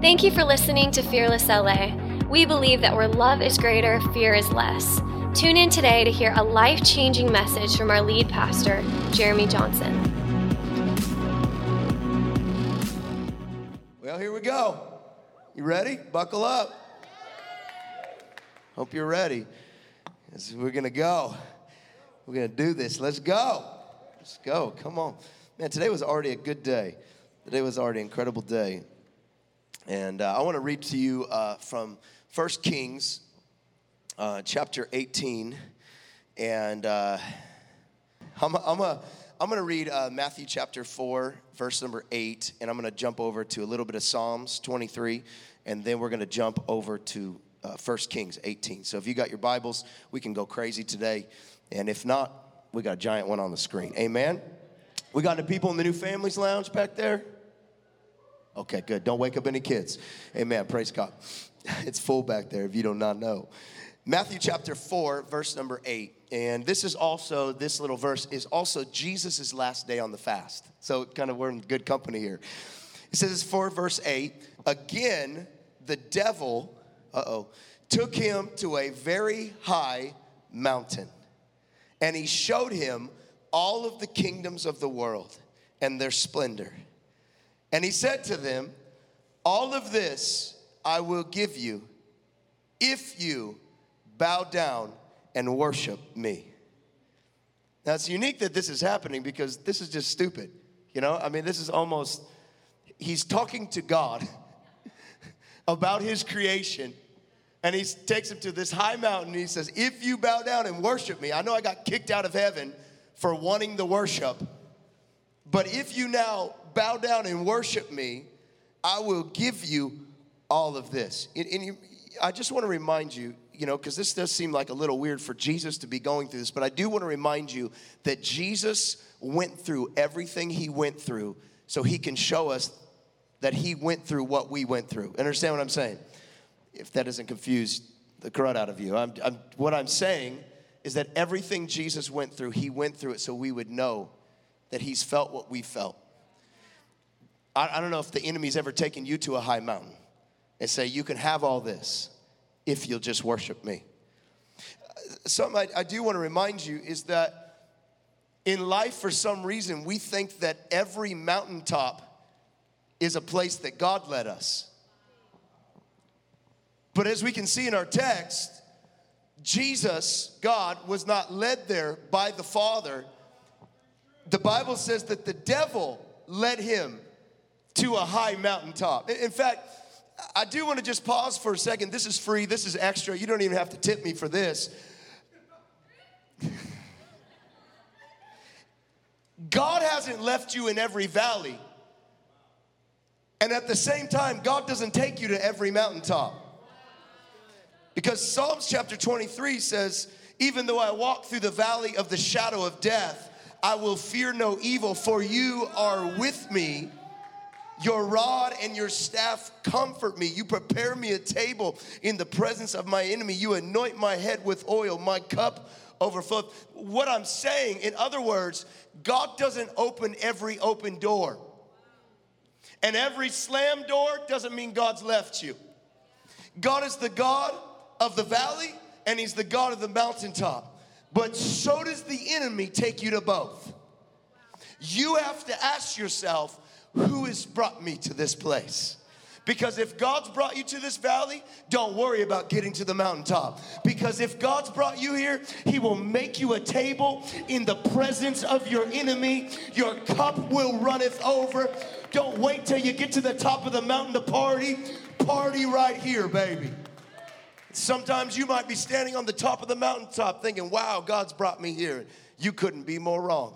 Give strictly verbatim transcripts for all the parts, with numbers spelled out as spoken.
Thank you for listening to Fearless L A. We believe that where love is greater, fear is less. Tune in today to hear a life-changing message from our lead pastor, Jeremy Johnson. Well, here we go. You ready? Buckle up. Hope you're ready. We're going to go. We're going to do this. Let's go. Let's go. Come on. Man, today was already a good day. Today was already an incredible day. And uh, I want to read to you uh, from First Kings uh, chapter eighteen. And uh, I'm I'm a, I'm going to read uh, Matthew chapter four, verse number eight, and I'm going to jump over to a little bit of Psalms twenty-three, and then we're going to jump over to uh, First Kings eighteen. So if you got your Bibles, we can go crazy today, and if not, we got a giant one on the screen. Amen? We got any people in the New Families Lounge back there? Okay, good. Don't wake up any kids. Amen. Praise God. It's full back there if you do not know. Matthew chapter four, verse number eight. And this is also, this little verse is also Jesus' last day on the fast. So kind of we're in good company here. It says, four verse eight, again, the devil, uh-oh, took him to a very high mountain. And he showed him all of the kingdoms of the world and their splendor. And he said to them, all of this I will give you if you bow down and worship me. Now, it's unique that this is happening because this is just stupid. You know, I mean, this is almost, he's talking to God about his creation. And he takes him to this high mountain. And he says, if you bow down and worship me, I know I got kicked out of heaven for wanting the worship. But if you now bow down and worship me, I will give you all of this. And, and you, I just want to remind you, you know, because this does seem like a little weird for Jesus to be going through this, but I do want to remind you that Jesus went through everything he went through so he can show us that he went through what we went through. Understand what I'm saying? If that doesn't confuse the crud out of you. I'm, I'm, what I'm saying is that everything Jesus went through, he went through it so we would know that he's felt what we felt. I, I don't know if the enemy's ever taken you to a high mountain and say, you can have all this if you'll just worship me. Something I, I do want to remind you is that in life, for some reason, we think that every mountaintop is a place that God led us. But as we can see in our text, Jesus, God, was not led there by the Father. The Bible says that the devil led him to a high mountaintop. In fact, I do want to just pause for a second. This is free. This is extra. You don't even have to tip me for this. God hasn't left you in every valley. And at the same time, God doesn't take you to every mountaintop. Because Psalms chapter twenty-three says, even though I walk through the valley of the shadow of death, I will fear no evil, for you are with me. Your rod and your staff comfort me. You prepare me a table in the presence of my enemy. You anoint my head with oil. My cup overflows. What I'm saying, in other words, God doesn't open every open door. And every slam door doesn't mean God's left you. God is the God of the valley, and he's the God of the mountaintop. But so does the enemy take you to both. You have to ask yourself, who has brought me to this place? Because if God's brought you to this valley, don't worry about getting to the mountaintop. Because if God's brought you here, he will make you a table in the presence of your enemy. Your cup will runneth over. Don't wait till you get to the top of the mountain to party. Party right here, baby. Sometimes you might be standing on the top of the mountaintop thinking, wow, God's brought me here. You couldn't be more wrong.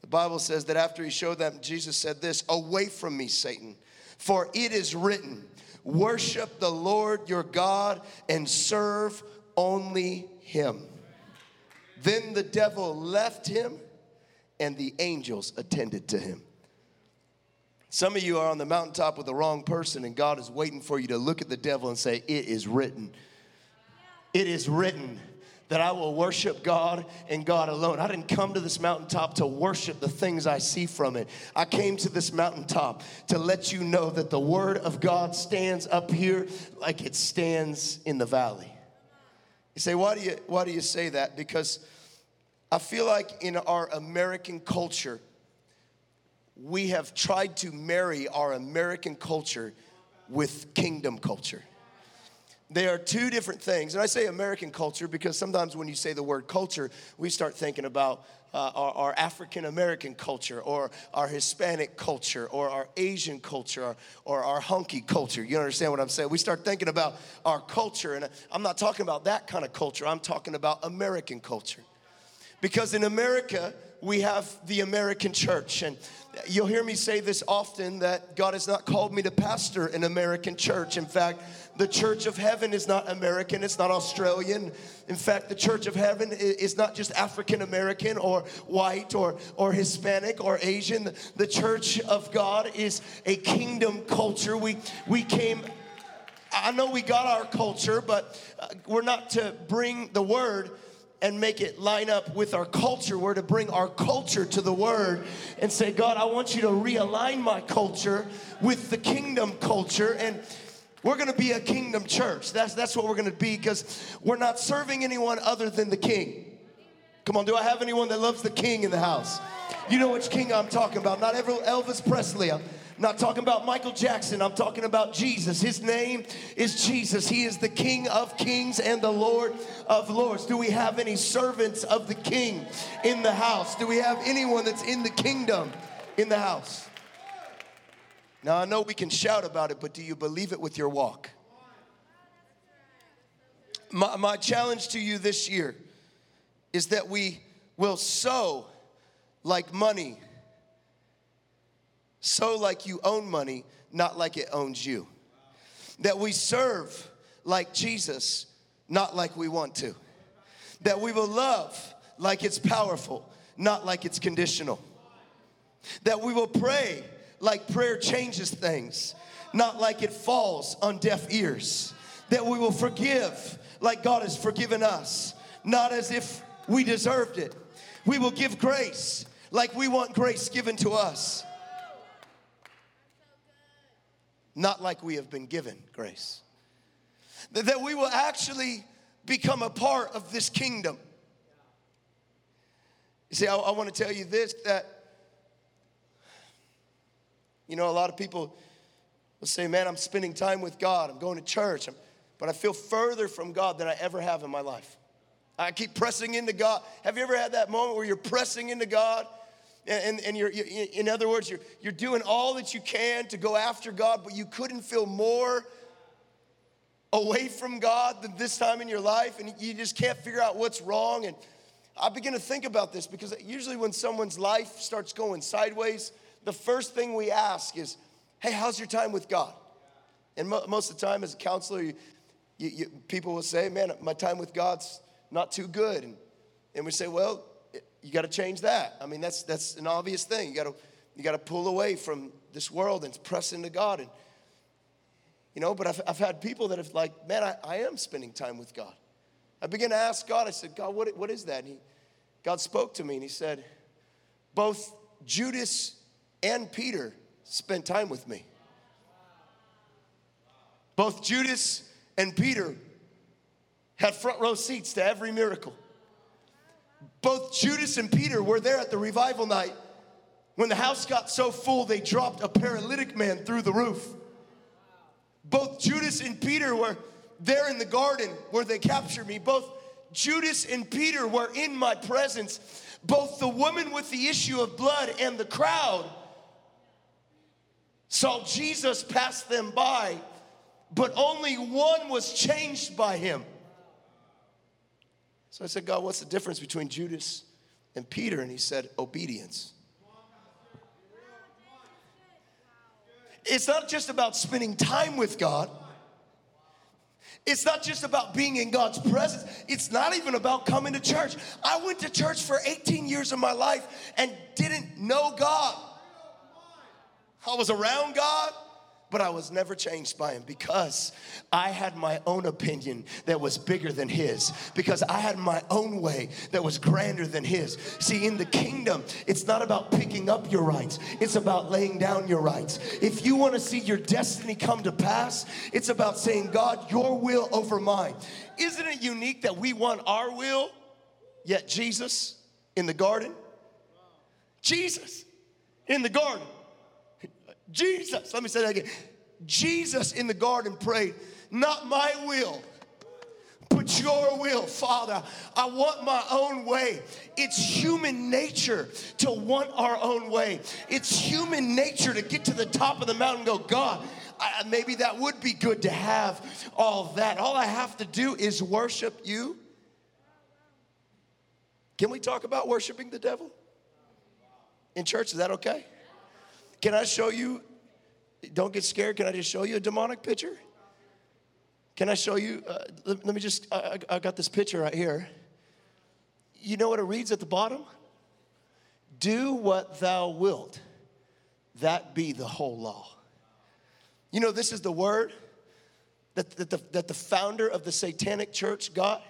The Bible says that after he showed them, Jesus said this, away from me, Satan, for it is written, worship the Lord your God and serve only him. Then the devil left him and the angels attended to him. Some of you are on the mountaintop with the wrong person, and God is waiting for you to look at the devil and say, it is written. It is written. that I will worship God and God alone. I didn't come to this mountaintop to worship the things I see from it. I came to this mountaintop to let you know that the word of God stands up here like it stands in the valley. You say, why do you, why do you say that? Because I feel like in our American culture, we have tried to marry our American culture with kingdom culture. They are two different things. And I say American culture because sometimes when you say the word culture, we start thinking about uh, our, our African-American culture or our Hispanic culture or our Asian culture or, or our hunky culture. You understand what I'm saying? We start thinking about our culture. And I'm not talking about that kind of culture. I'm talking about American culture. Because in America, we have the American church. And you'll hear me say this often, that God has not called me to pastor an American church. In fact, the church of heaven is not American. It's not Australian. In fact, the church of heaven is not just African American or white or, or Hispanic or Asian. The church of God is a kingdom culture. We, we came... I know we got our culture, but we're not to bring the word and make it line up with our culture. We're to bring our culture to the word and say, God, I want you to realign my culture with the kingdom culture. And we're going to be a kingdom church. That's that's what we're going to be, because we're not serving anyone other than the king. Come on, do I have anyone that loves the king in the house? You know which king I'm talking about. Not Elvis Presley. I'm not talking about Michael Jackson. I'm talking about Jesus. His name is Jesus. He is the King of Kings and the Lord of Lords. Do we have any servants of the King in the house? Do we have anyone that's in the kingdom in the house? Now, I know we can shout about it, but do you believe it with your walk? My, my challenge to you this year is that we will sow like money. So like you own money, not like it owns you. That we serve like Jesus, not like we want to. That we will love like it's powerful, not like it's conditional. That we will pray like prayer changes things, not like it falls on deaf ears. That we will forgive like God has forgiven us, not as if we deserved it. We will give grace like we want grace given to us, not like we have been given grace. That we will actually become a part of this kingdom. You see, I, I want to tell you this, that, you know, a lot of people will say, man, I'm spending time with God. I'm going to church. I'm, but I feel further from God than I ever have in my life. I keep pressing into God. Have you ever had that moment where you're pressing into God? And, and you're, you, in other words, you're, you're doing all that you can to go after God, but you couldn't feel more away from God than this time in your life, and you just can't figure out what's wrong. And I begin to think about this, because usually when someone's life starts going sideways, the first thing we ask is, hey, how's your time with God? And mo- most of the time as a counselor, you, you, you, people will say, man, my time with God's not too good. And, and we say, well, you got to change that. I mean, that's that's an obvious thing. You got to you got to pull away from this world and press into God. And you know, but I've I've had people that have like, man, I, I am spending time with God. I began to ask God. I said, God, what what is that? And he, God spoke to me and he said, both Judas and Peter spent time with me. Both Judas and Peter had front row seats to every miracle. Both Judas and Peter were there at the revival night when the house got so full they dropped a paralytic man through the roof. Both Judas and Peter were there in the garden where they captured me. Both Judas and Peter were in my presence. Both the woman with the issue of blood and the crowd saw Jesus pass them by, but only one was changed by him. So I said, God, what's the difference between Judas and Peter? And he said, obedience. It's not just about spending time with God. It's not just about being in God's presence. It's not even about coming to church. I went to church for eighteen years of my life and didn't know God. I was around God, but I was never changed by him because I had my own opinion that was bigger than his, because I had my own way that was grander than his. See, in the kingdom, it's not about picking up your rights. It's about laying down your rights. If you want to see your destiny come to pass, it's about saying, God, your will over mine. Isn't it unique that we want our will, yet Jesus in the garden? Jesus in the garden. Jesus, let me say that again. Jesus in the garden prayed, not my will, but your will, Father. I want my own way. It's human nature to want our own way. It's human nature to get to the top of the mountain and go, God, I, maybe that would be good to have all that. All I have to do is worship you. Can we talk about worshiping the devil in church? Is that okay? Can I show you? Don't get scared. Can I just show you a demonic picture? Can I show you? Uh, let, let me just, I, I got this picture right here. You know what it reads at the bottom? Do what thou wilt, that be the whole law. You know, this is the word that, that, the, that the founder of the satanic church got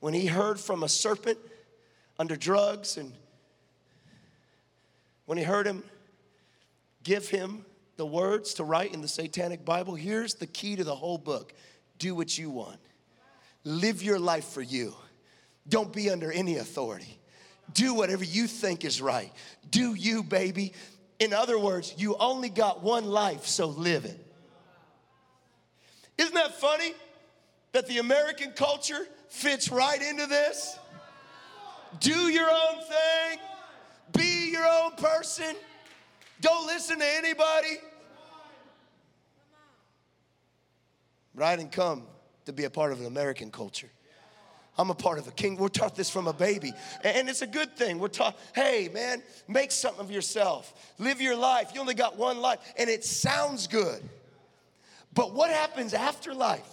when he heard from a serpent under drugs, and when he heard him give him the words to write in the Satanic Bible. Here's the key to the whole book. Do what you want. Live your life for you. Don't be under any authority. Do whatever you think is right. Do you, baby. In other words, you only got one life, so live it. Isn't that funny that the American culture fits right into this? Do your own thing. Be your own person. Don't listen to anybody. But I didn't come to be a part of an American culture. I'm a part of a king. We're taught this from a baby. And it's a good thing. We're taught, hey, man, make something of yourself. Live your life. You only got one life. And it sounds good. But what happens after life?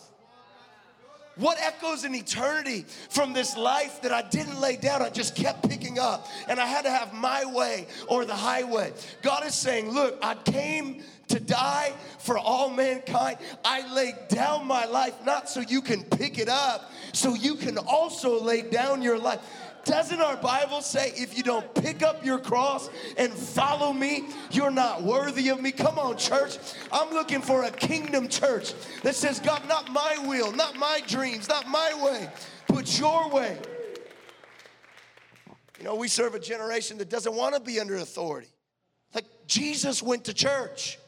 What echoes in eternity from this life that I didn't lay down, I just kept picking up, and I had to have my way or the highway? God is saying, look, I came to die for all mankind. I laid down my life, not so you can pick it up, so you can also lay down your life. Doesn't our Bible say if you don't pick up your cross and follow me, you're not worthy of me? Come on, church. I'm looking for a kingdom church that says, God, not my will, not my dreams, not my way, but your way. You know, we serve a generation that doesn't want to be under authority. Like Jesus went to church.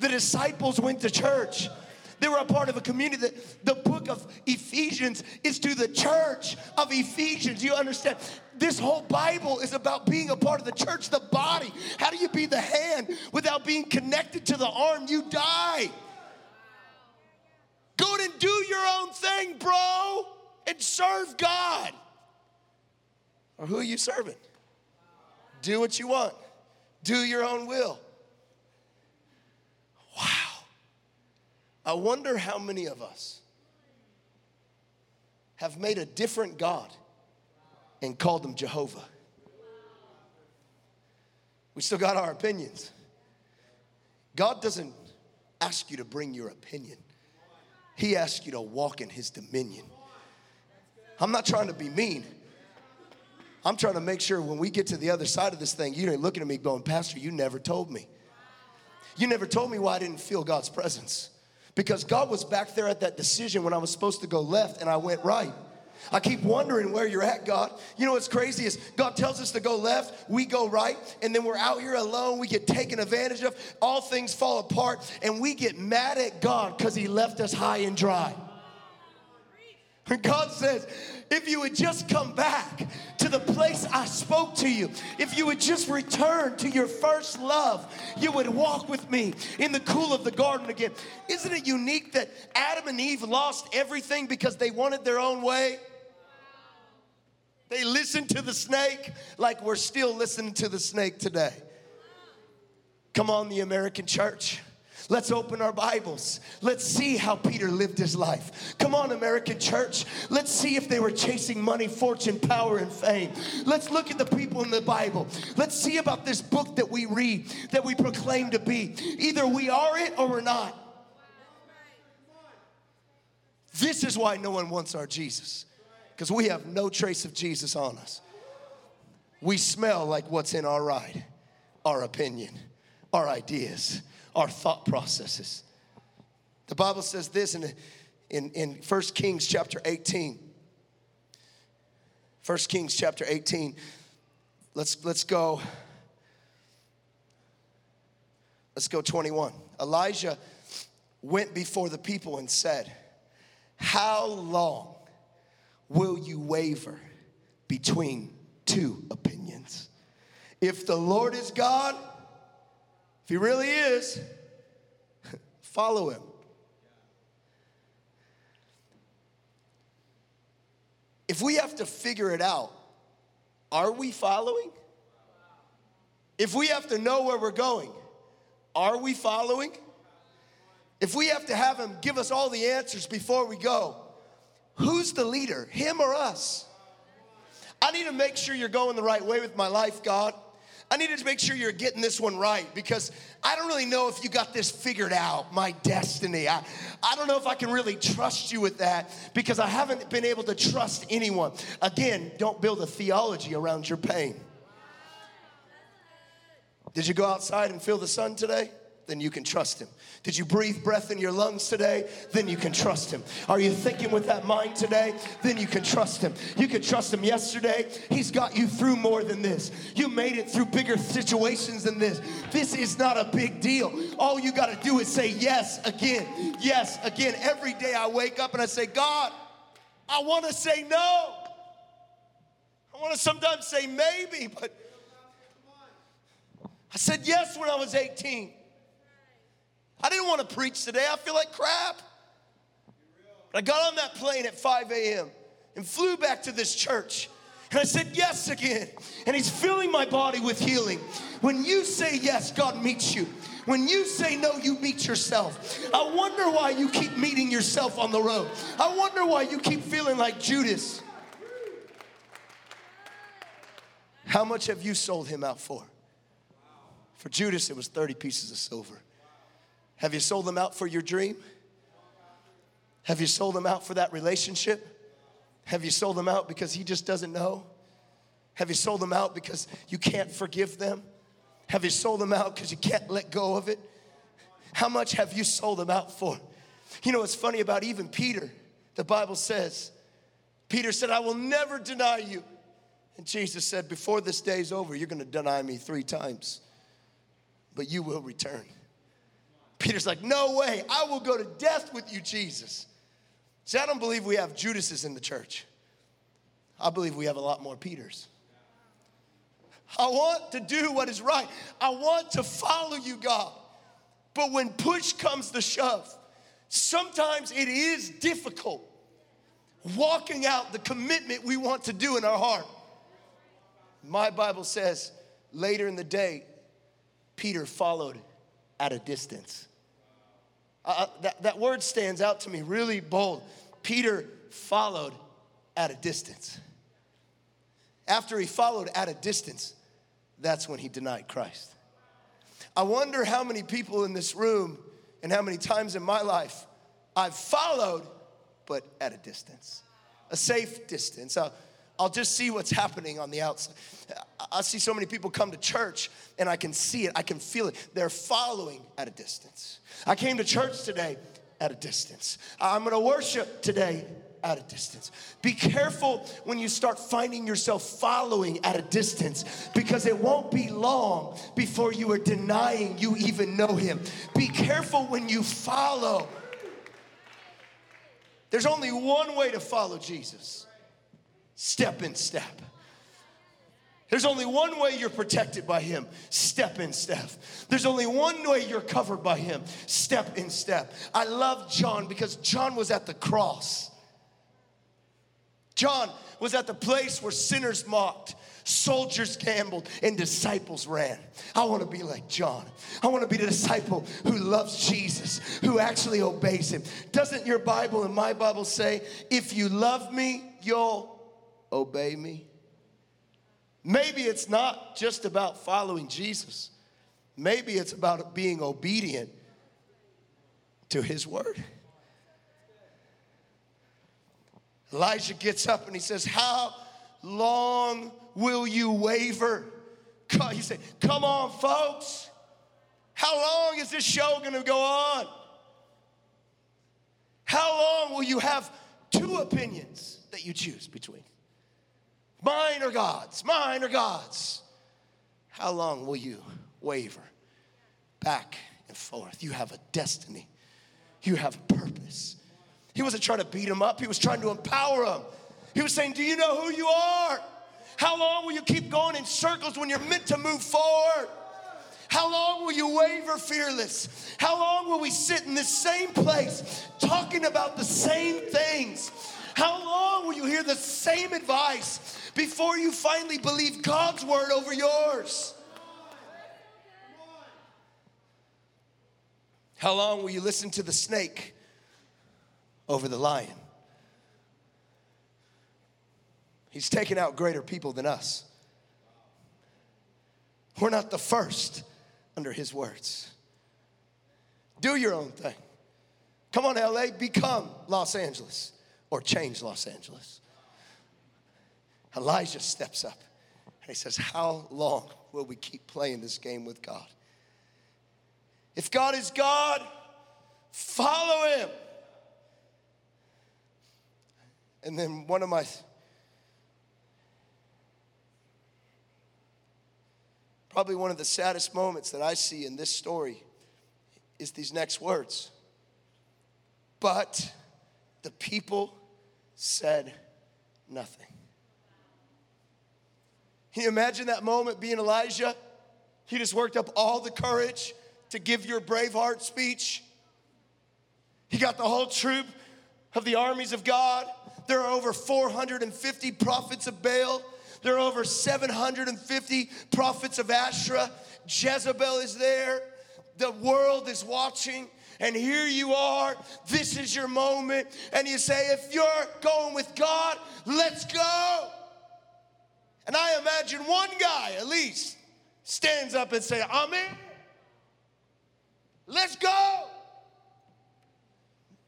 The disciples went to church. They were a part of a community. That the book of Ephesians is to the church of Ephesians. You understand? This whole Bible is about being a part of the church, the body. How do you be the hand without being connected to the arm? You die. Go and do your own thing, bro, and serve God. Or who are you serving? Do what you want. Do your own will. Wow. I wonder how many of us have made a different God and called him Jehovah. We still got our opinions. God doesn't ask you to bring your opinion. He asks you to walk in his dominion. I'm not trying to be mean. I'm trying to make sure when we get to the other side of this thing, you ain't looking at me going, Pastor, you never told me. You never told me why I didn't feel God's presence. Because God was back there at that decision when I was supposed to go left and I went right. I keep wondering where you're at, God. You know what's crazy is God tells us to go left, we go right, and then we're out here alone. We get taken advantage of. All things fall apart, and we get mad at God because he left us high and dry. And God says, if you would just come back to the place I spoke to you, if you would just return to your first love, you would walk with me in the cool of the garden again. Isn't it unique that Adam and Eve lost everything because they wanted their own way? They listened to the snake like we're still listening to the snake today. Come on, the American church. Let's open our Bibles. Let's see how Peter lived his life. Come on, American church. Let's see if they were chasing money, fortune, power, and fame. Let's look at the people in the Bible. Let's see about this book that we read, that we proclaim to be. Either we are it or we're not. This is why no one wants our Jesus, because we have no trace of Jesus on us. We smell like what's in our ride, our opinion, our ideas, our thought processes. The Bible says this in, in, in First Kings chapter eighteen. First Kings chapter eighteen. Let's, let's go. Let's go twenty-one. Elijah went before the people and said, "How long will you waver between two opinions? If the Lord is God, if he really is, follow him. If we have to figure it out, are we following? If we have to know where we're going, are we following? If we have to have him give us all the answers before we go, who's the leader, him or us? I need to make sure you're going the right way with my life, God. I need to make sure you're getting this one right, because I don't really know if you got this figured out, my destiny. I, I don't know if I can really trust you with that, because I haven't been able to trust anyone." Again, don't build a theology around your pain. Did you go outside and feel the sun today? Then you can trust him. Did you breathe breath in your lungs today? Then you can trust him. Are you thinking with that mind today? Then you can trust him. You can trust him yesterday. He's got you through more than this. You made it through bigger situations than this. This is not a big deal. All you got to do is say yes again, yes again. Every day I wake up and I say, "God, I want to say no. I want to sometimes say maybe, but I said yes when I was eighteen. I didn't want to preach today. I feel like crap. But I got on that plane at five a.m. and flew back to this church. And I said yes again. And he's filling my body with healing." When you say yes, God meets you. When you say no, you meet yourself. I wonder why you keep meeting yourself on the road. I wonder why you keep feeling like Judas. How much have you sold him out for? For Judas, it was thirty pieces of silver. Have you sold them out for your dream? Have you sold them out for that relationship? Have you sold them out because he just doesn't know? Have you sold them out because you can't forgive them? Have you sold them out because you can't let go of it? How much have you sold them out for? You know what's funny about even Peter? The Bible says, Peter said, "I will never deny you." And Jesus said, "Before this day's over, you're going to deny me three times, but you will return." Peter's like, "No way. I will go to death with you, Jesus." See, I don't believe we have Judases in the church. I believe we have a lot more Peters. I want to do what is right. I want to follow you, God. But when push comes to shove, sometimes it is difficult walking out the commitment we want to do in our heart. My Bible says later in the day, Peter followed at a distance. Uh, that, that word stands out to me really bold. Peter followed at a distance. After he followed at a distance, that's when he denied Christ. I wonder how many people in this room and how many times in my life I've followed, but at a distance, a safe distance. I'll, I'll just see what's happening on the outside. I see so many people come to church and I can see it. I can feel it. They're following at a distance. I came to church today at a distance. I'm going to worship today at a distance. Be careful when you start finding yourself following at a distance, because it won't be long before you are denying you even know him. Be careful when you follow. There's only one way to follow Jesus. Step in step. There's only one way you're protected by him. Step in step. There's only one way you're covered by him. Step in step. I love John because John was at the cross. John was at the place where sinners mocked, soldiers gambled, and disciples ran. I want to be like John. I want to be the disciple who loves Jesus, who actually obeys him. Doesn't your Bible and my Bible say, if you love me, you'll obey me? Maybe it's not just about following Jesus. Maybe it's about being obedient to his word. Elijah gets up and he says, how long will you waver? He said, come on, folks. How long is this show going to go on? How long will you have two opinions that you choose between? Mine or God's? Mine or God's? How long will you waver back and forth? You have a destiny. You have a purpose. He wasn't trying to beat him up. He was trying to empower him. He was saying, do you know who you are? How long will you keep going in circles when you're meant to move forward? How long will you waver, fearless? How long will we sit in this same place talking about the same things? How long will you hear the same advice before you finally believe God's word over yours? How long will you listen to the snake over the lion? He's taken out greater people than us. We're not the first under his words. Do your own thing. Come on, L A, become Los Angeles or change Los Angeles. Elijah steps up and he says, how long will we keep playing this game with God? If God is God, follow him. And then one of my, probably one of the saddest moments that I see in this story is these next words. But the people said nothing. Can you imagine that moment being Elijah? He just worked up all the courage to give your Braveheart speech. He got the whole troop of the armies of God. There are over four hundred fifty prophets of Baal. There are over seven hundred fifty prophets of Asherah. Jezebel is there. The world is watching. And here you are. This is your moment. And you say, if you're going with God, let's go. And I imagine one guy at least stands up and says, I'm in. Let's go.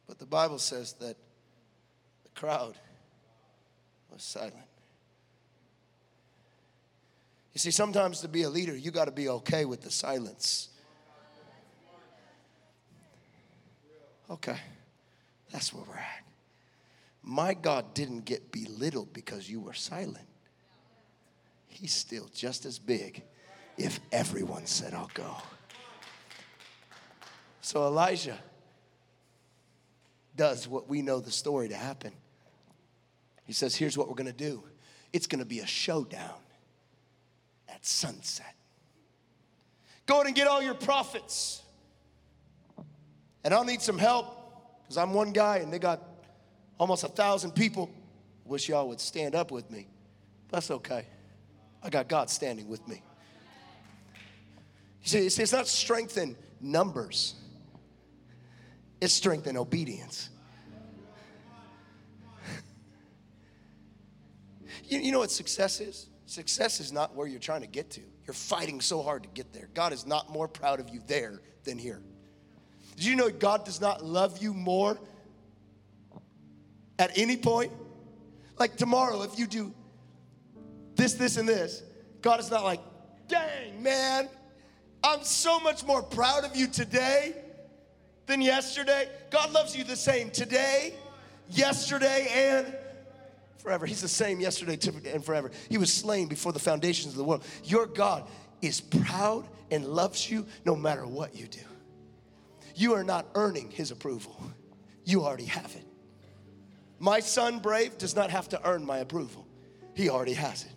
But the Bible says that the crowd was silent. You see, sometimes to be a leader, you got to be okay with the silence. Okay, that's where we're at. My God didn't get belittled because you were silent. He's still just as big if everyone said, I'll go. So Elijah does what we know the story to happen. He says, here's what we're going to do. It's going to be a showdown at sunset. Go and get all your prophets. And I'll need some help because I'm one guy and they got almost a thousand people. Wish y'all would stand up with me. That's okay. I got God standing with me. You see, it's not strength in numbers. It's strength in obedience. you, you know what success is? Success is not where you're trying to get to. You're fighting so hard to get there. God is not more proud of you there than here. Did you know God does not love you more at any point? Like tomorrow, if you do this, this, and this, God is not like, dang, man, I'm so much more proud of you today than yesterday. God loves you the same today, yesterday, and forever. He's the same yesterday and forever. He was slain before the foundations of the world. Your God is proud and loves you no matter what you do. You are not earning his approval. You already have it. My son, Brave, does not have to earn my approval. He already has it.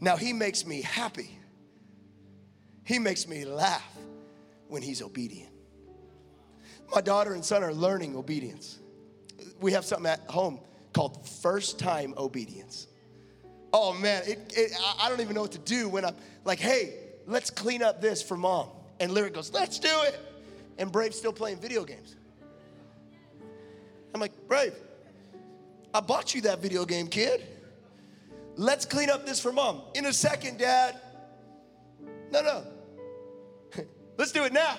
Now, he makes me happy. He makes me laugh when he's obedient. My daughter and son are learning obedience. We have something at home called first-time obedience. oh man, it, it, I don't even know what to do when I'm like, hey, let's clean up this for mom. And Lyric goes, let's do it. And Brave's still playing video games. I'm like, Brave, I bought you that video game, kid. Let's clean up this for mom. In a second, Dad. No, no. Let's do it now.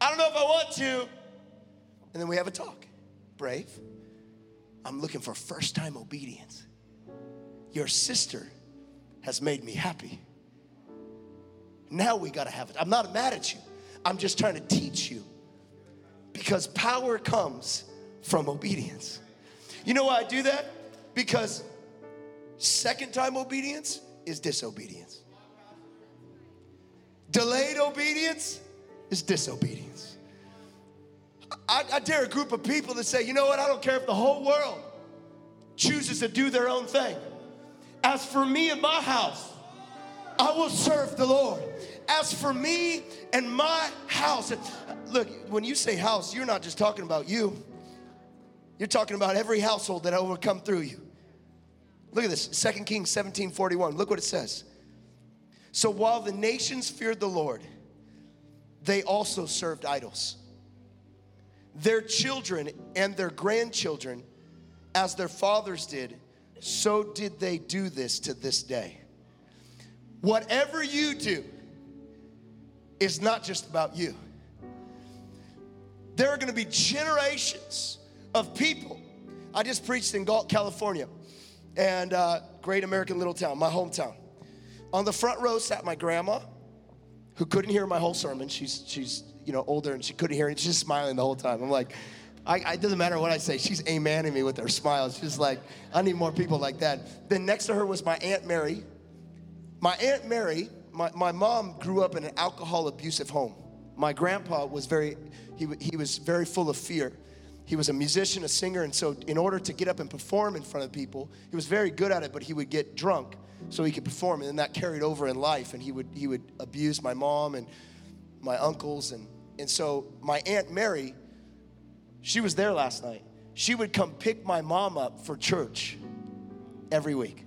I don't know if I want to. And then we have a talk. Brave, I'm looking for first-time obedience. Your sister has made me happy. Now we got to have it. I'm not mad at you. I'm just trying to teach you. Because power comes from obedience. You know why I do that? Because second-time obedience is disobedience. Delayed obedience is disobedience. I, I dare a group of people to say, you know what, I don't care if the whole world chooses to do their own thing. As for me and my house, I will serve the Lord. As for me and my house. Look, when you say house, you're not just talking about you. You're talking about every household that will come through you. Look at this, Second Kings seventeen forty-one. Look what it says. So while the nations feared the Lord, they also served idols. Their children and their grandchildren, as their fathers did, so did they do this to this day. Whatever you do is not just about you. There are going to be generations of people. I just preached in Galt, California, and uh, great American little town, my hometown. On the front row sat my grandma, who couldn't hear my whole sermon. She's, she's you know, older, and she couldn't hear it. She's just smiling the whole time. I'm like, I, I, it doesn't matter what I say. She's amening me with her smile. She's like, I need more people like that. Then next to her was my Aunt Mary. My Aunt Mary, my, my mom grew up in an alcohol abusive home. My grandpa was very, he, he was very full of fear. He was a musician, a singer, and so in order to get up and perform in front of people, he was very good at it, but he would get drunk so he could perform, and then that carried over in life, and he would he would abuse my mom and my uncles, and, and so my Aunt Mary, she was there last night. She would come pick my mom up for church every week.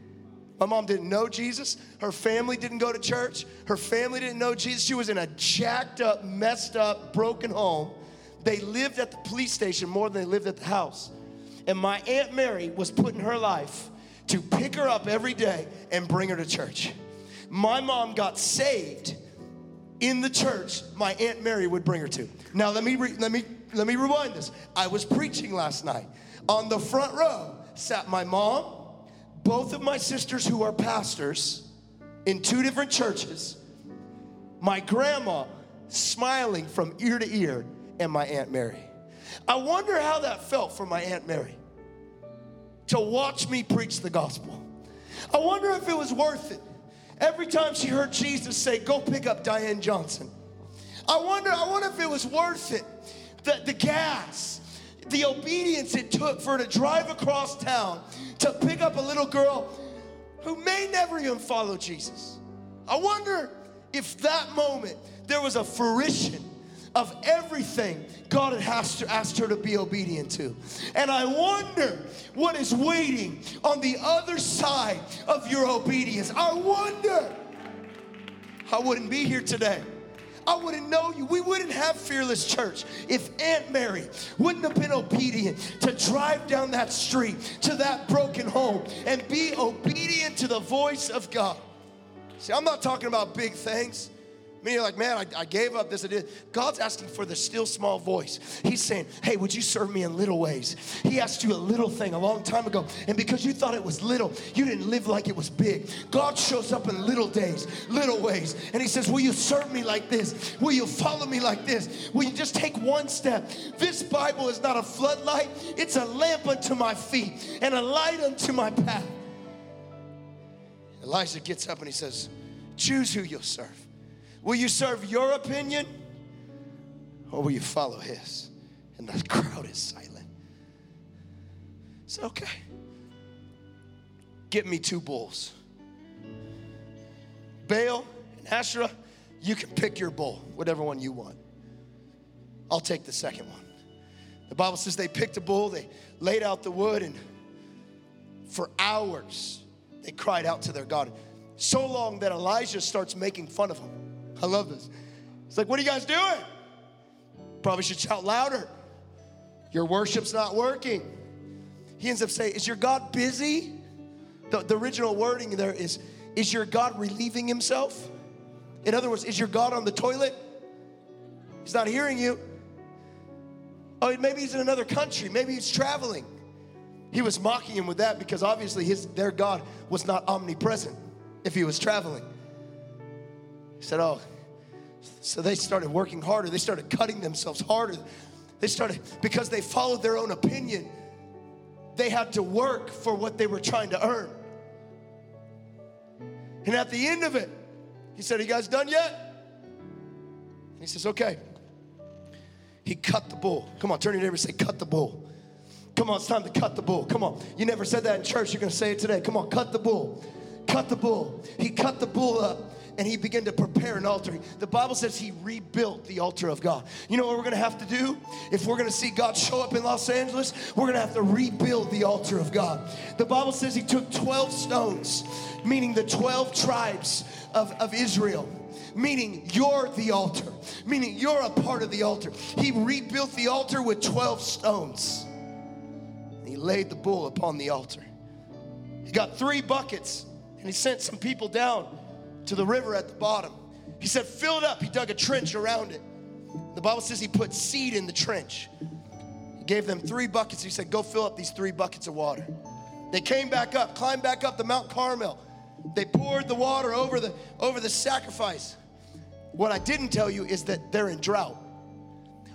My mom didn't know Jesus. Her family didn't go to church. Her family didn't know Jesus. She was in a jacked up, messed up, broken home. They lived at the police station more than they lived at the house. And my Aunt Mary was putting her life to pick her up every day and bring her to church. My mom got saved in the church my Aunt Mary would bring her to. Now let me re- let me let me rewind this. I was preaching last night. On the front row sat my mom, both of my sisters who are pastors in two different churches, my grandma smiling from ear to ear, and my Aunt Mary. I wonder how that felt for my Aunt Mary to watch me preach the gospel. I wonder if it was worth it. Every time she heard Jesus say, go pick up Diane Johnson. I wonder, I wonder if it was worth it. The, the gas, the obedience it took for her to drive across town to pick up a little girl who may never even follow Jesus. I wonder if that moment there was a fruition of everything God had asked her, asked her to be obedient to. And I wonder what is waiting on the other side of your obedience. I wonder. I wouldn't be here today. I wouldn't know you. We wouldn't have Fearless Church if Aunt Mary wouldn't have been obedient to drive down that street to that broken home and be obedient to the voice of God. See, I'm not talking about big things. Many are like, man, I, I gave up this. I did. God's asking for the still small voice. He's saying, hey, would you serve me in little ways? He asked you a little thing a long time ago, and because you thought it was little, you didn't live like it was big. God shows up in little days, little ways, and he says, will you serve me like this? Will you follow me like this? Will you just take one step? This Bible is not a floodlight. It's a lamp unto my feet and a light unto my path. Elijah gets up and he says, choose who you'll serve. Will you serve your opinion, or will you follow his? And the crowd is silent. It's okay. Get me two bulls. Baal and Asherah, you can pick your bull, whatever one you want. I'll take the second one. The Bible says they picked a bull, they laid out the wood, and for hours They cried out to their God. So long that Elijah starts making fun of them. I love this. It's like, what are you guys doing? Probably should shout louder. Your worship's not working. He ends up saying, is your God busy? The, the original wording there is, is your God relieving himself? In other words, is your God on the toilet? He's not hearing you. Oh, maybe he's in another country. Maybe he's traveling. He was mocking him with that because obviously his their God was not omnipresent if he was traveling. He said, oh, so they started working harder. They started cutting themselves harder. They started, because they followed their own opinion, they had to work for what they were trying to earn. And at the end of it, he said, are you guys done yet? And he says, okay. He cut the bull. Come on, turn to your neighbor and say, cut the bull. Come on, it's time to cut the bull. Come on. You never said that in church. You're going to say it today. Come on, cut the bull. Cut the bull. He cut the bull up. And he began to prepare an altar. The Bible says he rebuilt the altar of God. You know what we're going to have to do? If we're going to see God show up in Los Angeles, we're going to have to rebuild the altar of God. The Bible says he took twelve stones, meaning the twelve tribes of, of Israel. Meaning you're the altar. Meaning you're a part of the altar. He rebuilt the altar with twelve stones. And he laid the bull upon the altar. He got three buckets, and he sent some people down to the river at the bottom. He said, fill it up. He dug a trench around it. The Bible says he put seed in the trench. He gave them three buckets. He said, go fill up these three buckets of water. They came back up, climbed back up the Mount Carmel. They poured the water over the, over the sacrifice. What I didn't tell you is that they're in drought.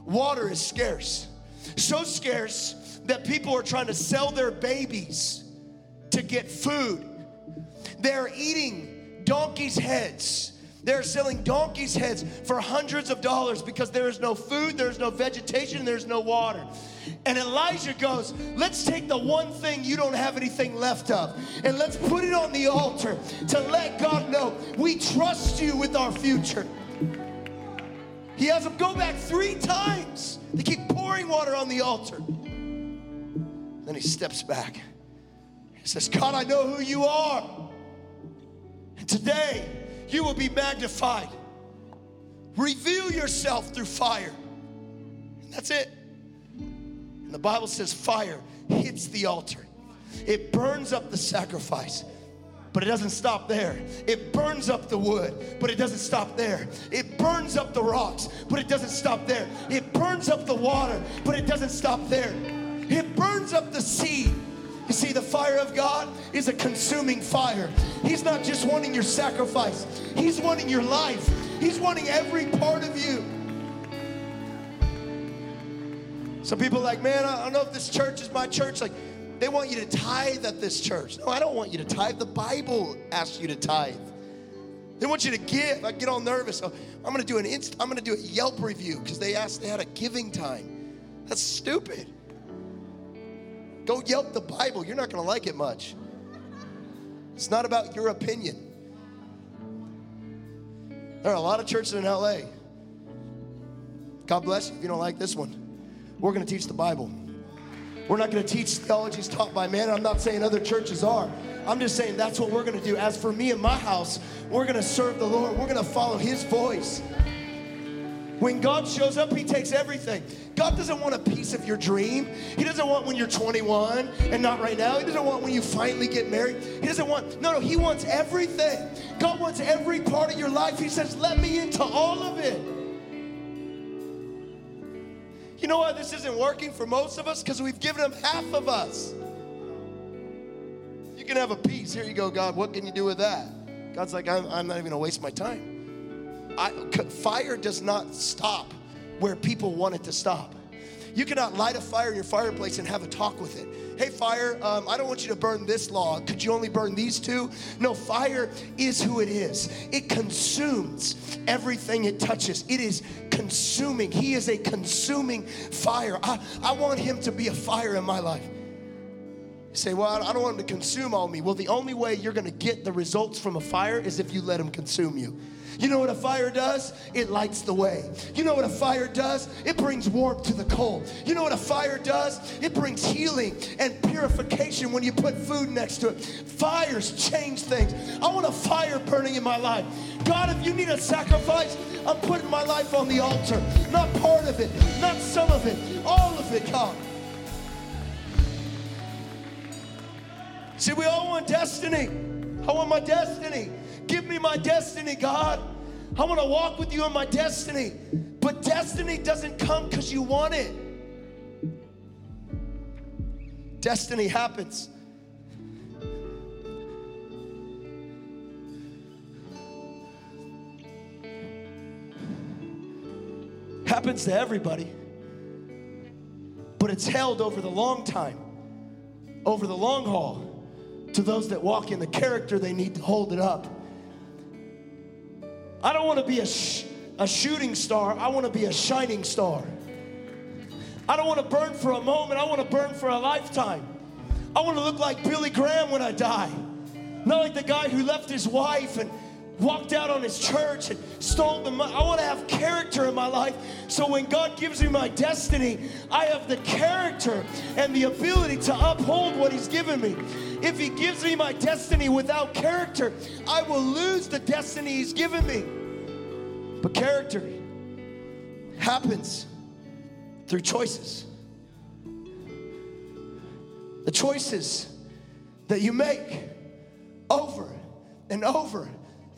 Water is scarce. So scarce that people are trying to sell their babies to get food. They're eating donkeys' heads. They're selling donkeys' heads for hundreds of dollars because there is no food, there's no vegetation, there's no water. And Elijah goes, let's take the one thing you don't have anything left of, and let's put it on the altar to let God know we trust you with our future. He has them go back three times. They keep pouring water on the altar. Then he steps back. He says, God, I know who you are. Today, you will be magnified. Reveal yourself through fire. And that's it. And the Bible says fire hits the altar. It burns up the sacrifice, but it doesn't stop there. It burns up the wood, but it doesn't stop there. It burns up the rocks, but it doesn't stop there. It burns up the water, but it doesn't stop there. It burns up the sea. You see, the fire of God is a consuming fire. He's not just wanting your sacrifice. He's wanting your life. He's wanting every part of you. Some people are like, man, I don't know if this church is my church. Like, they want you to tithe at this church. No, I don't want you to tithe. The Bible asks you to tithe. They want you to give. I get all nervous. So I'm going to do an inst- I'm going to do a Yelp review because they asked they had a giving time. That's stupid. Go Yelp the Bible. You're not going to like it much. It's not about your opinion. There are a lot of churches in L A. God bless you if you don't like this one. We're going to teach the Bible. We're not going to teach theologies taught by man. I'm not saying other churches are. I'm just saying that's what we're going to do. As for me and my house, we're going to serve the Lord. We're going to follow his voice. When God shows up, he takes everything. God doesn't want a piece of your dream. He doesn't want when you're twenty-one and not right now. He doesn't want when you finally get married. He doesn't want, no, no, he wants everything. God wants every part of your life. He says, let me into all of it. You know why this isn't working for most of us? Because we've given him half of us. You can have a piece. Here you go, God. What can you do with that? God's like, I'm, I'm not even going to waste my time. I, fire does not stop where people want it to stop. You cannot light a fire in your fireplace and have a talk with it. Hey, fire, um, I don't want you to burn this log. Could you only burn these two? No, fire is who it is. It consumes everything it touches. It is consuming. He is a consuming fire. I, I want him to be a fire in my life. You say, well, I don't want him to consume all me. Well, the only way you're going to get the results from a fire is if you let him consume you. You know what a fire does? It lights the way. You know what a fire does? It brings warmth to the cold. You know what a fire does? It brings healing and purification when you put food next to it. Fires change things. I want a fire burning in my life. God, if you need a sacrifice, I'm putting my life on the altar. Not part of it, not some of it, all of it, God. See, we all want destiny. I want my destiny. Give me my destiny, God. I want to walk with you in my destiny. But destiny doesn't come because you want it. Destiny happens. Happens to everybody. But it's held over the long time, over the long haul, to those that walk in the character they need to hold it up. I don't want to be a, sh- a shooting star. I want to be a shining star. I don't want to burn for a moment. I want to burn for a lifetime. I want to look like Billy Graham when I die. Not like the guy who left his wife and walked out on his church and stole the money. I want to have character in my life, so when God gives me my destiny, I have the character and the ability to uphold what he's given me. If he gives me my destiny without character, I will lose the destiny he's given me. But character happens through choices. The choices that you make over and over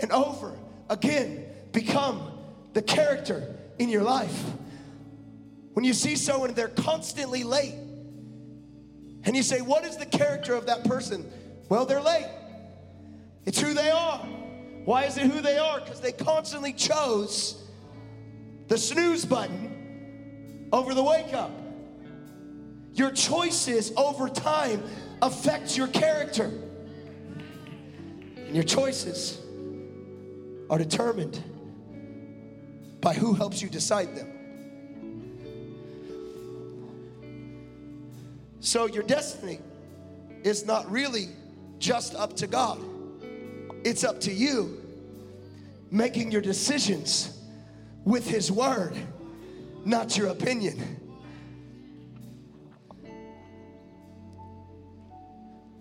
and over again become the character in your life. When you see someone and they're constantly late, and you say, what is the character of that person? Well, they're late. It's who they are. Why is it who they are? Because they constantly chose the snooze button over the wake up. Your choices over time affect your character. And your choices are determined by who helps you decide them. So your destiny is not really just up to God. It's up to you making your decisions with his word, not your opinion.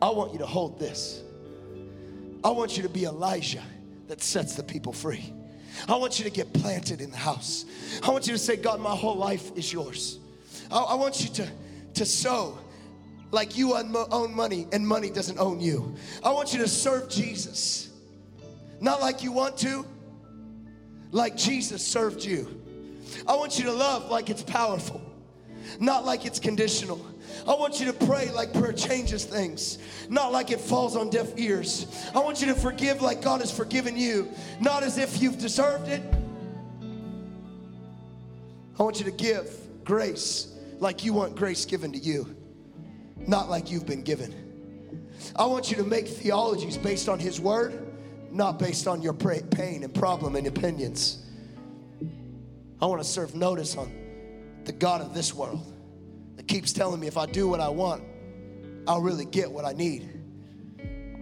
I want you to hold this. I want you to be Elijah that sets the people free. I want you to get planted in the house. I want you to say, God, my whole life is yours. I, I want you to, to sow like you own money and money doesn't own you. I want you to serve Jesus. Not like you want to, like Jesus served you. I want you to love like it's powerful, not like it's conditional. I want you to pray like prayer changes things, not like it falls on deaf ears. I want you to forgive like God has forgiven you, not as if you've deserved it. I want you to give grace like you want grace given to you, not like you've been given. I want you to make theologies based on his word, not based on your pain and problem and opinions. I want to serve notice on the God of this world that keeps telling me if I do what I want, I'll really get what I need,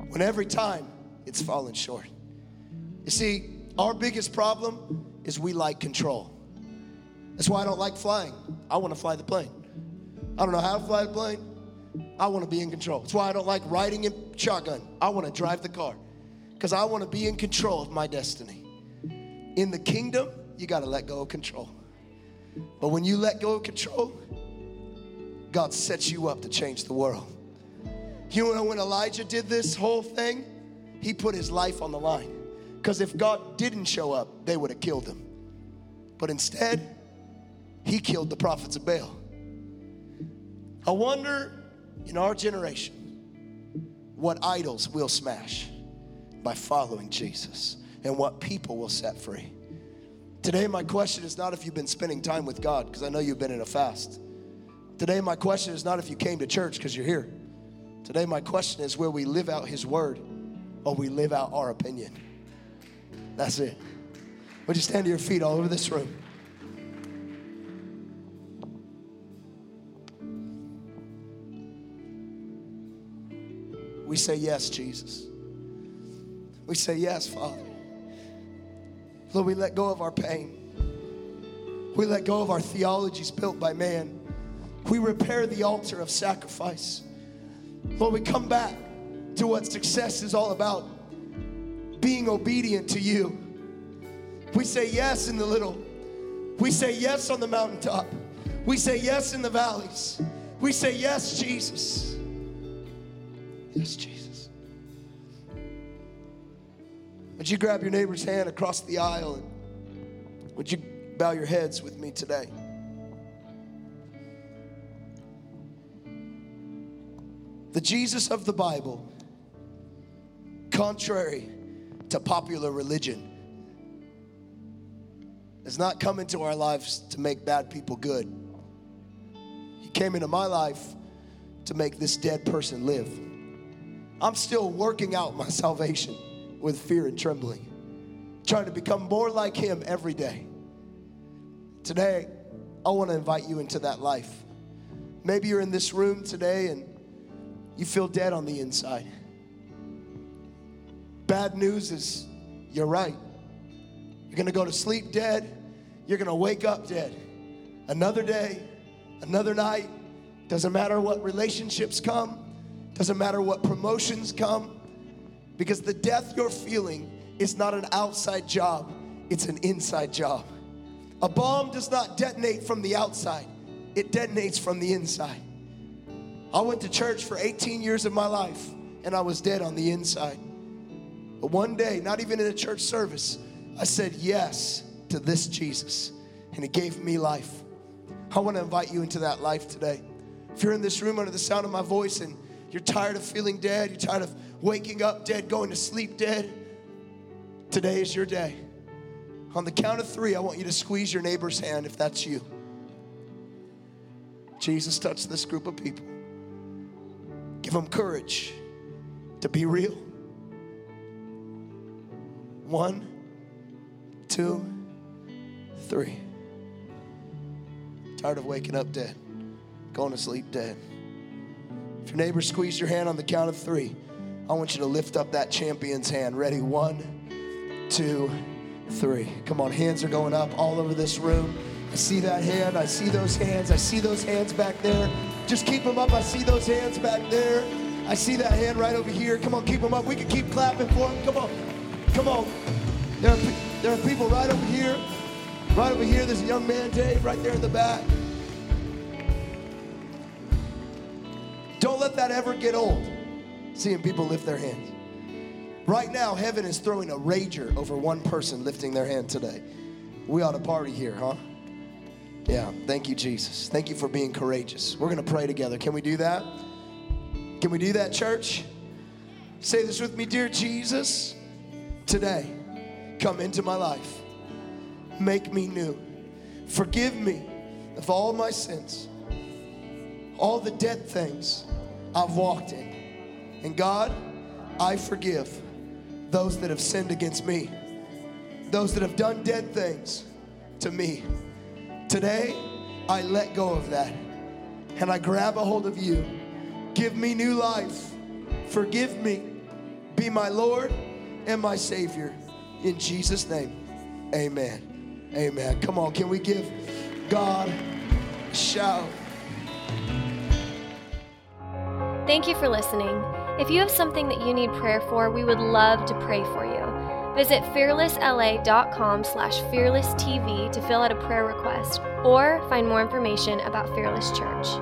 when every time it's falling short. You see, our biggest problem is we like control. That's why I don't like flying. I want to fly the plane. I don't know how to fly the plane. I want to be in control. That's why I don't like riding in shotgun. I want to drive the car because I want to be in control of my destiny. In the kingdom, you got to let go of control. But when you let go of control, God sets you up to change the world. You know, when Elijah did this whole thing, he put his life on the line. Because if God didn't show up, they would have killed him. But instead, he killed the prophets of Baal. I wonder, in our generation, what idols we'll smash by following Jesus and what people will set free. Today, my question is not if you've been spending time with God, because I know you've been in a fast. Today, my question is not if you came to church because you're here. Today, my question is where we live out his word or we live out our opinion. That's it. Would you stand to your feet all over this room? We say yes, Jesus. We say yes, Father. Lord, we let go of our pain. We let go of our theologies built by man. We repair the altar of sacrifice. Lord, we come back to what success is all about, being obedient to you. We say yes in the little. We say yes on the mountaintop. We say yes in the valleys. We say yes, Jesus. Yes, Jesus. Would you grab your neighbor's hand across the aisle and would you bow your heads with me today? The Jesus of the Bible, contrary to popular religion, is not come into our lives to make bad people good. He came into my life to make this dead person live. I'm still working out my salvation with fear and trembling, trying to become more like him every day. Today, I want to invite you into that life. Maybe you're in this room today and you feel dead on the inside. Bad news is you're right. You're going to go to sleep dead. You're going to wake up dead. Another day, another night. Doesn't matter what relationships come. Doesn't matter what promotions come. Because the death you're feeling is not an outside job. It's an inside job. A bomb does not detonate from the outside. It detonates from the inside. I went to church for eighteen years of my life, and I was dead on the inside. But one day, not even in a church service, I said yes to this Jesus, and it gave me life. I want to invite you into that life today. If you're in this room under the sound of my voice and you're tired of feeling dead, you're tired of waking up dead, going to sleep dead, today is your day. On the count of three, I want you to squeeze your neighbor's hand if that's you. Jesus touched this group of people. Give them courage to be real. One, two, three. Tired of waking up dead, going to sleep dead. If your neighbor squeezed your hand on the count of three, I want you to lift up that champion's hand. Ready? One, two, three. Come on, hands are going up all over this room. I see that hand. I see those hands. I see those hands back there. Just keep them up. I see those hands back there. I see that hand right over here. Come on, keep them up. We can keep clapping for them. Come on. Come on. There are, there are people right over here. Right over here. There's a young man, Dave, right there in the back. Don't let that ever get old, seeing people lift their hands. Right now, heaven is throwing a rager over one person lifting their hand today. We ought to party here, huh? Yeah. Thank you, Jesus. Thank you for being courageous. We're going to pray together. Can we do that? Can we do that, church? Say this with me. Dear Jesus, today, come into my life. Make me new. Forgive me of all my sins, all the dead things I've walked in. And God, I forgive those that have sinned against me, those that have done dead things to me. Today, I let go of that, and I grab a hold of you. Give me new life. Forgive me. Be my Lord and my Savior. In Jesus' name, amen. Amen. Come on, can we give God a shout? Thank you for listening. If you have something that you need prayer for, we would love to pray for you. Visit fearless L A dot com slash fearless T V to fill out a prayer request or find more information about Fearless Church.